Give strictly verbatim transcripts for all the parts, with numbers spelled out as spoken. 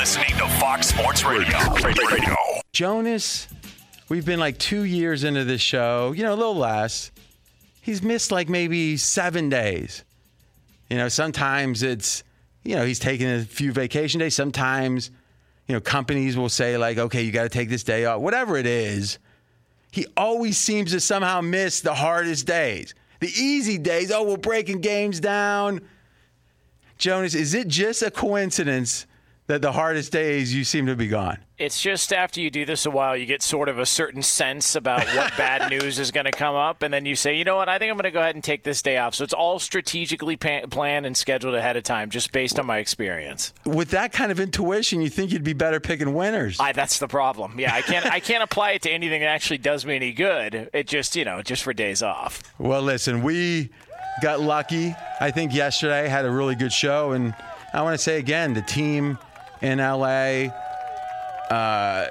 listening to Fox Sports Radio. Radio. Radio. Jonas, we've been like two years into this show, you know, a little less. He's missed like maybe seven days. You know, sometimes it's, you know, he's taking a few vacation days. Sometimes, you know, companies will say like, okay, you got to take this day off. Whatever it is, he always seems to somehow miss the hardest days. The easy days, oh, we're breaking games down. Jonas, is it just a coincidence that the hardest days you seem to be gone? It's just after you do this a while, you get sort of a certain sense about what bad news is going to come up, and then you say, you know what, I think I'm going to go ahead and take this day off. So it's all strategically pa- planned and scheduled ahead of time, just based on my experience. With that kind of intuition, you think you'd be better picking winners. I, that's the problem. Yeah, I can't I can't apply it to anything that actually does me any good. It just, you know, just for days off. Well, listen, we got lucky. I think yesterday had a really good show, and I want to say again, the team in L A, uh,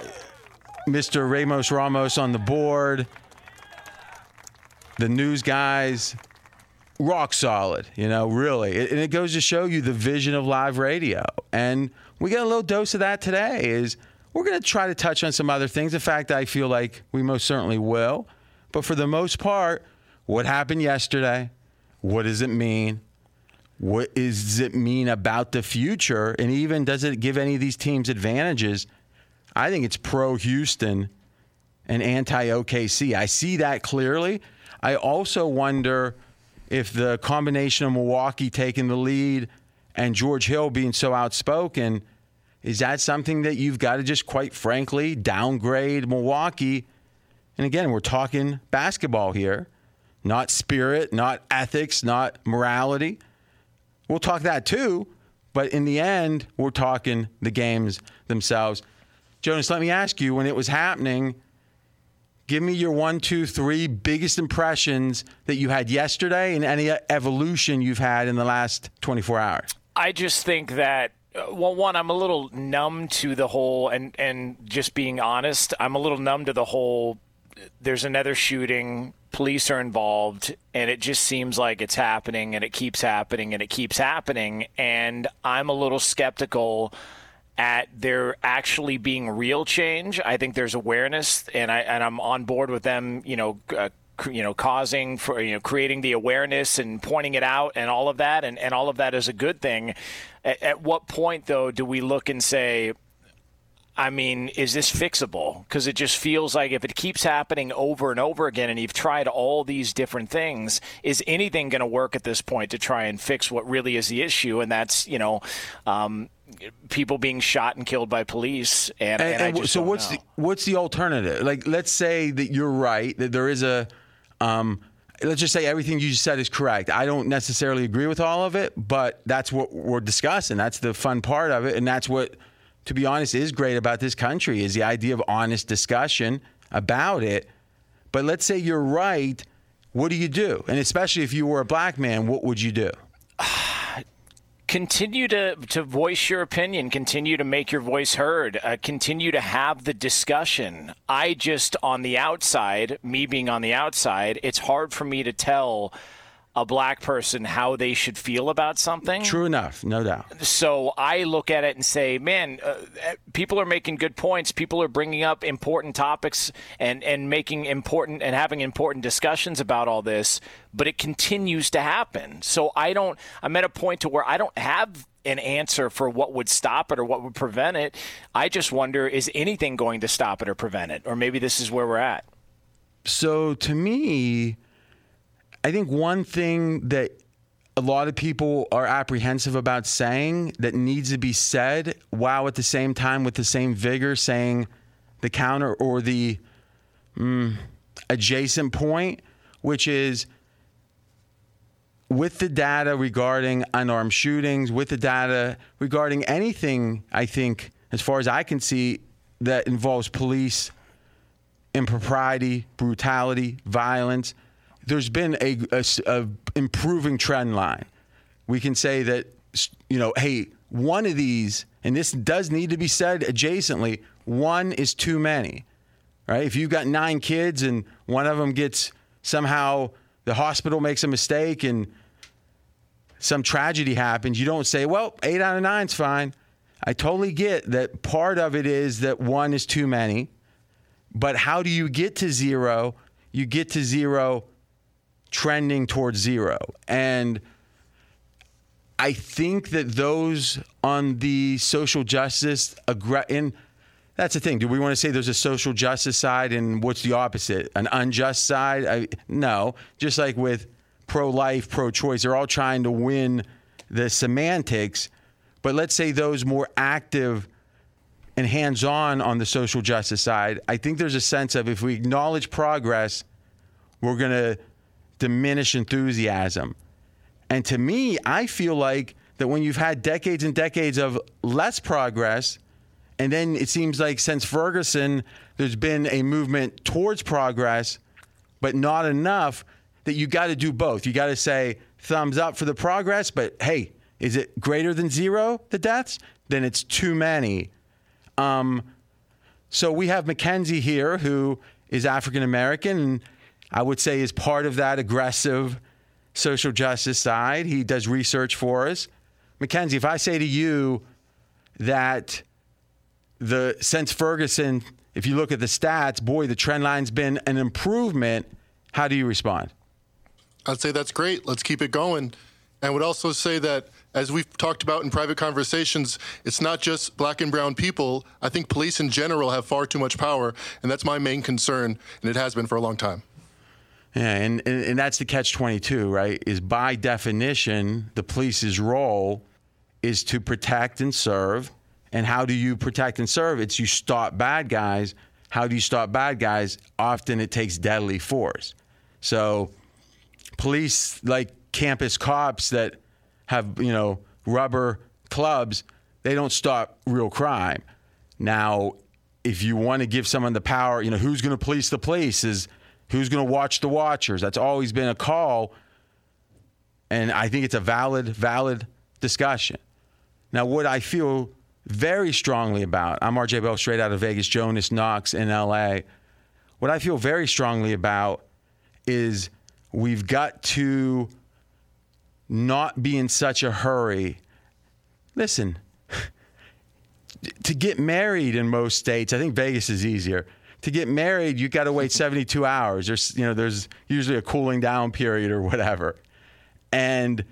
Mister Ramos Ramos on the board, the news guys, rock solid, you know, really. It, and it goes to show you the vision of live radio. And we got a little dose of that today. Is we're going to try to touch on some other things. In fact, I feel like we most certainly will. But for the most part, what happened yesterday? What does it mean? What does it mean about the future? And even does it give any of these teams advantages? I think it's pro-Houston and anti-O K C. I see that clearly. I also wonder if the combination of Milwaukee taking the lead and George Hill being so outspoken, is that something that you've got to just, quite frankly, downgrade Milwaukee? And again, we're talking basketball here, not spirit, not ethics, not morality. We'll talk that too, but in the end, we're talking the games themselves. Jonas, let me ask you, when it was happening, give me your one, two, three biggest impressions that you had yesterday and any evolution you've had in the last twenty-four hours. I just think that, well, one, I'm a little numb to the whole, and, and just being honest, I'm a little numb to the whole, there's another shooting, police are involved, and it just seems like it's happening, and it keeps happening, and it keeps happening. And I'm a little skeptical at there actually being real change. I think there's awareness, and I and I'm on board with them, you know, uh, cr- you know, causing for you know, creating the awareness and pointing it out, and all of that, and, and all of that is a good thing. At, at what point though do we look and say, I mean, is this fixable? Because it just feels like if it keeps happening over and over again, and you've tried all these different things, is anything going to work at this point to try and fix what really is the issue? And that's, you know, um, people being shot and killed by police. And, and, and I just so don't what's know. the what's the alternative? Like, let's say that you're right, that there is a. Um, let's just say everything you just said is correct. I don't necessarily agree with all of it, but that's what we're discussing. That's the fun part of it, and that's what, to be honest, is great about this country, is the idea of honest discussion about it. But let's say you're right. What do you do? And especially if you were a black man, what would you do? Continue to, to voice your opinion. Continue to make your voice heard. Uh, continue to have the discussion. I just, on the outside, me being on the outside, it's hard for me to tell a black person how they should feel about something. True enough, no doubt. So I look at it and say, man, uh, people are making good points. People are bringing up important topics and, and making important and having important discussions about all this, but it continues to happen. So I don't, I'm at a point to where I don't have an answer for what would stop it or what would prevent it. I just wonder, is anything going to stop it or prevent it? Or maybe this is where we're at. So to me, I think one thing that a lot of people are apprehensive about saying that needs to be said, while at the same time with the same vigor saying the counter or the mm, adjacent point, which is with the data regarding unarmed shootings, with the data regarding anything, I think, as far as I can see, that involves police, impropriety, brutality, violence, there's been a, a, a improving trend line. We can say that, you know, hey, one of these, and this does need to be said adjacently, one is too many, right? If you've got nine kids and one of them gets somehow, the hospital makes a mistake and some tragedy happens, you don't say, well, eight out of nine's fine. I totally get that part of it is that one is too many, but how do you get to zero? You get to zero trending towards zero. And I think that those on the social justice aggr- and that's the thing. Do we want to say there's a social justice side and what's the opposite? An unjust side? I, no. Just like with pro-life, pro-choice, they're all trying to win the semantics. But let's say those more active and hands-on on the social justice side, I think there's a sense of if we acknowledge progress, we're going to diminish enthusiasm. And to me, I feel like that when you've had decades and decades of less progress, and then it seems like since Ferguson, there's been a movement towards progress, but not enough, that you got to do both. You got to say thumbs up for the progress, but hey, is it greater than zero, the deaths? Then it's too many. Um, so we have Mackenzie here, who is African-American, and I would say is part of that aggressive social justice side. He does research for us. Mackenzie, if I say to you that the since Ferguson, if you look at the stats, boy, the trend line's been an improvement, how do you respond? I'd say that's great. Let's keep it going. And would also say that, as we've talked about in private conversations, it's not just black and brown people. I think police in general have far too much power, and that's my main concern, and it has been for a long time. Yeah, and, and, and that's the catch twenty-two, right, is by definition, the police's role is to protect and serve. And how do you protect and serve? It's you stop bad guys. How do you stop bad guys? Often it takes deadly force. So police, like campus cops that have, you know, rubber clubs, they don't stop real crime. Now, if you want to give someone the power, you know, who's going to police the police is who's going to watch the watchers. That's always been a call. And I think it's a valid, valid discussion. Now, what I feel very strongly about, I'm R J Bell, straight out of Vegas, Jonas Knox in L A. What I feel very strongly about is we've got to not be in such a hurry. Listen, to get married in most states, I think Vegas is easier. To get married, you got to wait seventy-two hours. There's, you know, there's usually a cooling down period or whatever. And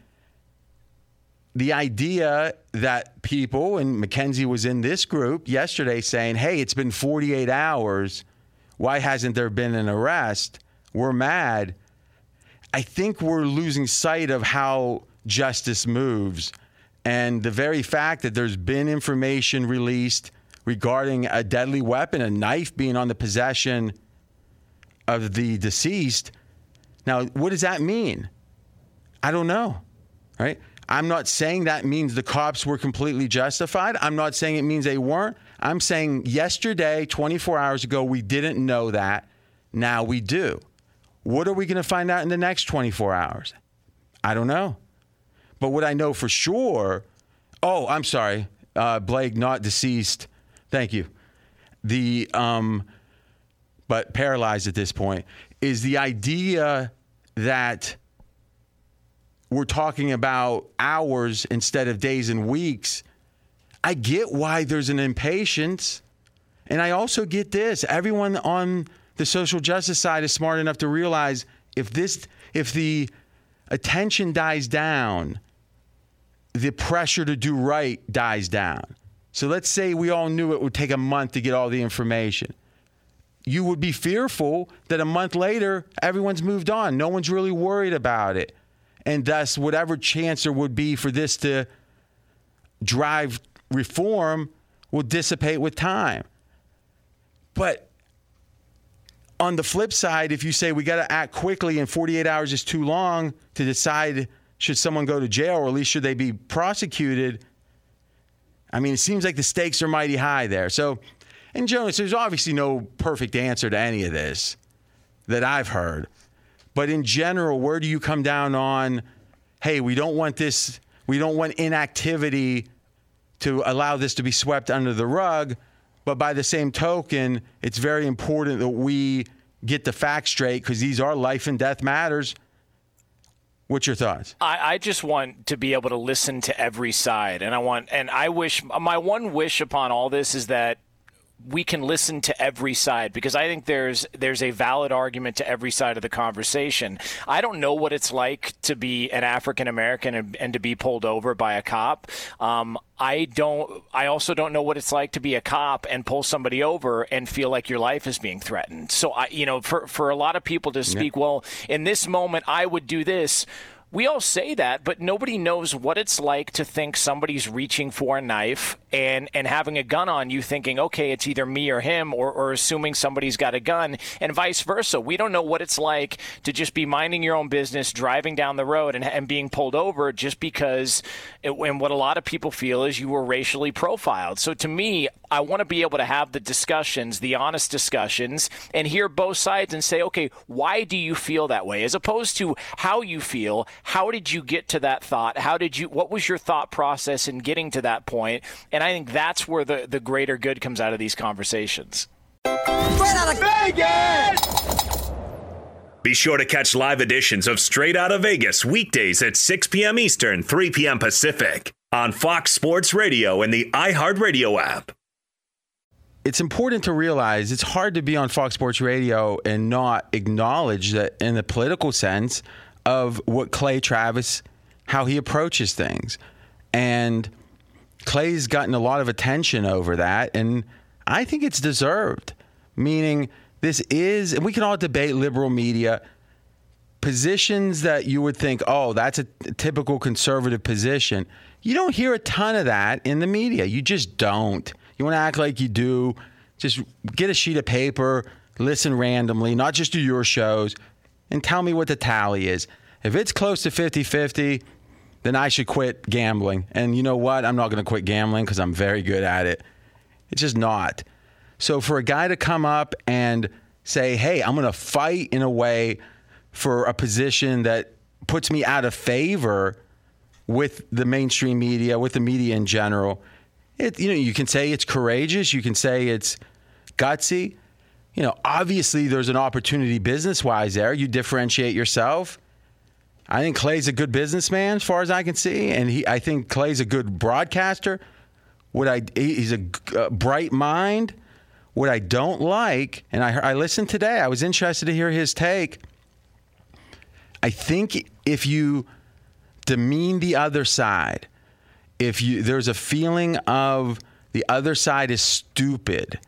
the idea that people, and Mackenzie was in this group yesterday saying, hey, it's been forty-eight hours. Why hasn't there been an arrest? We're mad. I think we're losing sight of how justice moves. And the very fact that there's been information released regarding a deadly weapon, a knife being on the possession of the deceased. Now, what does that mean? I don't know, right? I'm not saying that means the cops were completely justified. I'm not saying it means they weren't. I'm saying yesterday, twenty-four hours ago, we didn't know that. Now we do. What are we going to find out in the next twenty-four hours? I don't know. But what I know for sure, oh, I'm sorry, uh, Blake, not deceased. Thank you. The um, but paralyzed at this point, is the idea that we're talking about hours instead of days and weeks. I get why there's an impatience. And I also get this. Everyone on the social justice side is smart enough to realize if this, if the attention dies down, the pressure to do right dies down. So let's say we all knew it would take a month to get all the information. You would be fearful that a month later, everyone's moved on. No one's really worried about it. And thus, whatever chance there would be for this to drive reform will dissipate with time. But on the flip side, if you say we got to act quickly and forty-eight hours is too long to decide should someone go to jail or at least should they be prosecuted, I mean, it seems like the stakes are mighty high there. So, and Jonas, there's obviously no perfect answer to any of this that I've heard. But in general, where do you come down on, hey, we don't want this, we don't want inactivity to allow this to be swept under the rug. But by the same token, it's very important that we get the facts straight because these are life and death matters. What's your thoughts? I, I just want to be able to listen to every side. And I want, and I wish, my one wish upon all this is that we can listen to every side, because I think there's there's a valid argument to every side of the conversation. I don't know what it's like to be an African American and, and to be pulled over by a cop. Um, I don't. I also don't know what it's like to be a cop and pull somebody over and feel like your life is being threatened. So I, you know, for for a lot of people to speak, yeah. well, in this moment, I would do this. We all say that, but nobody knows what it's like to think somebody's reaching for a knife and, and having a gun on you, thinking, okay, it's either me or him, or, or assuming somebody's got a gun, and vice versa. We don't know what it's like to just be minding your own business, driving down the road, and, and being pulled over just because, it, and what a lot of people feel is you were racially profiled. So to me, I want to be able to have the discussions, the honest discussions, and hear both sides and say, okay, why do you feel that way? As opposed to how you feel. How did you get to that thought? How did you? What was your thought process in getting to that point? And I think that's where the, the greater good comes out of these conversations. Straight Outta Vegas! Be sure to catch live editions of Straight Outta Vegas weekdays at six p.m. Eastern, three p.m. Pacific on Fox Sports Radio and the iHeartRadio app. It's important to realize it's hard to be on Fox Sports Radio and not acknowledge that in the political sense of what Clay Travis, how he approaches things. And Clay's gotten a lot of attention over that, and I think it's deserved. Meaning, this is, and we can all debate liberal media, positions that you would think, oh, that's a typical conservative position. You don't hear a ton of that in the media. You just don't. You want to act like you do, just get a sheet of paper, listen randomly, not just to your shows, and tell me what the tally is. If it's close to fifty-fifty, then I should quit gambling. And you know what? I'm not going to quit gambling because I'm very good at it. It's just not. So for a guy to come up and say, hey, I'm going to fight in a way for a position that puts me out of favor with the mainstream media, with the media in general, it, you know, you can say it's courageous. You can say it's gutsy. You know, obviously there's an opportunity business-wise there. You differentiate yourself. I think Clay's a good businessman as far as I can see, and he, I think Clay's a good broadcaster. What I, he's a uh, bright mind. What I don't like, and I, I listened today, I was interested to hear his take. I think if you demean the other side, if you there's a feeling of the other side is stupid,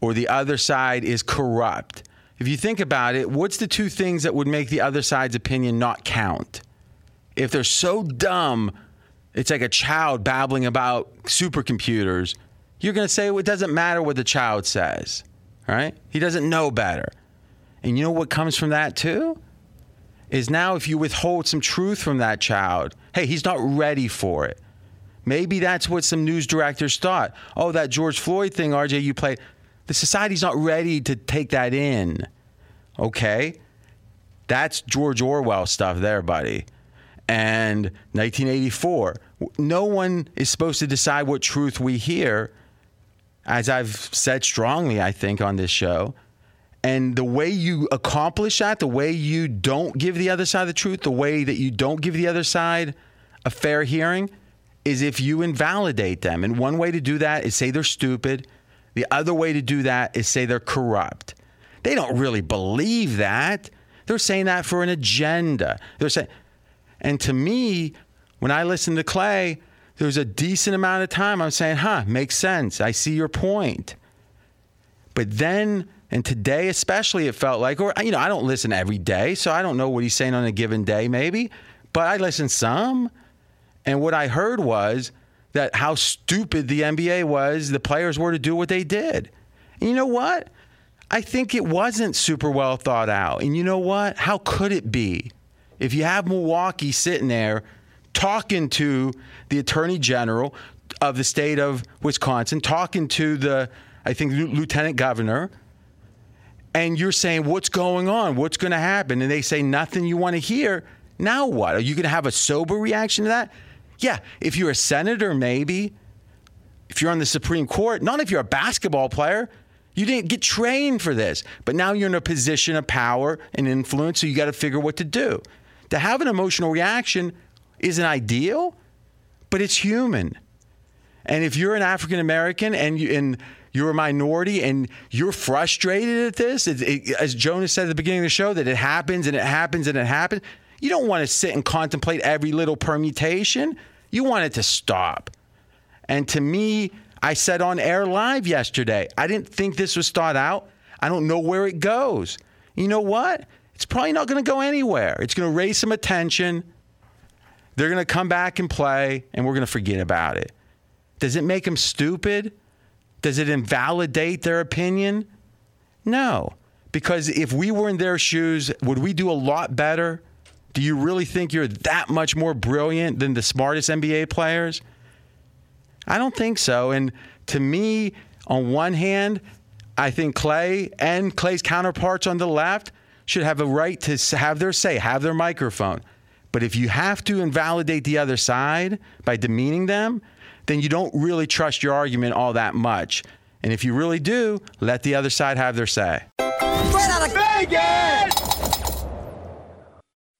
or the other side is corrupt. If you think about it, what's the two things that would make the other side's opinion not count? If they're so dumb, it's like a child babbling about supercomputers, you're going to say, well, it doesn't matter what the child says, right? He doesn't know better. And you know what comes from that too? Is now if you withhold some truth from that child, hey, he's not ready for it. Maybe that's what some news directors thought. Oh, that George Floyd thing, R J, you played... The society's not ready to take that in, okay? That's George Orwell stuff there, buddy. And nineteen eighty-four. No one is supposed to decide what truth we hear, as I've said strongly, I think, on this show. And the way you accomplish that, the way you don't give the other side the truth, the way that you don't give the other side a fair hearing, is if you invalidate them. And one way to do that is say they're stupid. The other way to do that is say they're corrupt. They don't really believe that. They're saying that for an agenda. They're saying, and to me, when I listen to Clay, there's a decent amount of time I'm saying, huh, makes sense. I see your point. But then, and today especially, it felt like, or, you know, I don't listen every day, so I don't know what he's saying on a given day maybe, but I listen some. And what I heard was, that how stupid the N B A was, the players were to do what they did. And you know what? I think it wasn't super well thought out. And you know what? How could it be? If you have Milwaukee sitting there talking to the Attorney General of the state of Wisconsin, talking to the, I think, Lieutenant Governor, and you're saying, what's going on? What's going to happen? And they say nothing you want to hear. Now what? Are you going to have a sober reaction to that? Yeah, if you're a senator, maybe. If you're on the Supreme Court, not if you're a basketball player. You didn't get trained for this. But now you're in a position of power and influence, so you got to figure what to do. to have an emotional reaction isn't ideal, but it's human. And if you're an African American and you, and you're a minority and you're frustrated at this, it, it, as Jonas said at the beginning of the show, that it happens and it happens and it happens. You don't want to sit and contemplate every little permutation. You want it to stop. And to me, I said on air live yesterday, I didn't think this was thought out. I don't know where it goes. You know what? It's probably not going to go anywhere. It's going to raise some attention. They're going to come back and play, and we're going to forget about it. Does it make them stupid? Does it invalidate their opinion? No. Because if we were in their shoes, would we do a lot better? Do you really think you're that much more brilliant than the smartest N B A players? I don't think so. And to me, on one hand, I think Clay and Clay's counterparts on the left should have a right to have their say, have their microphone. But if you have to invalidate the other side by demeaning them, then you don't really trust your argument all that much. And if you really do, let the other side have their say. Straight Outta Vegas!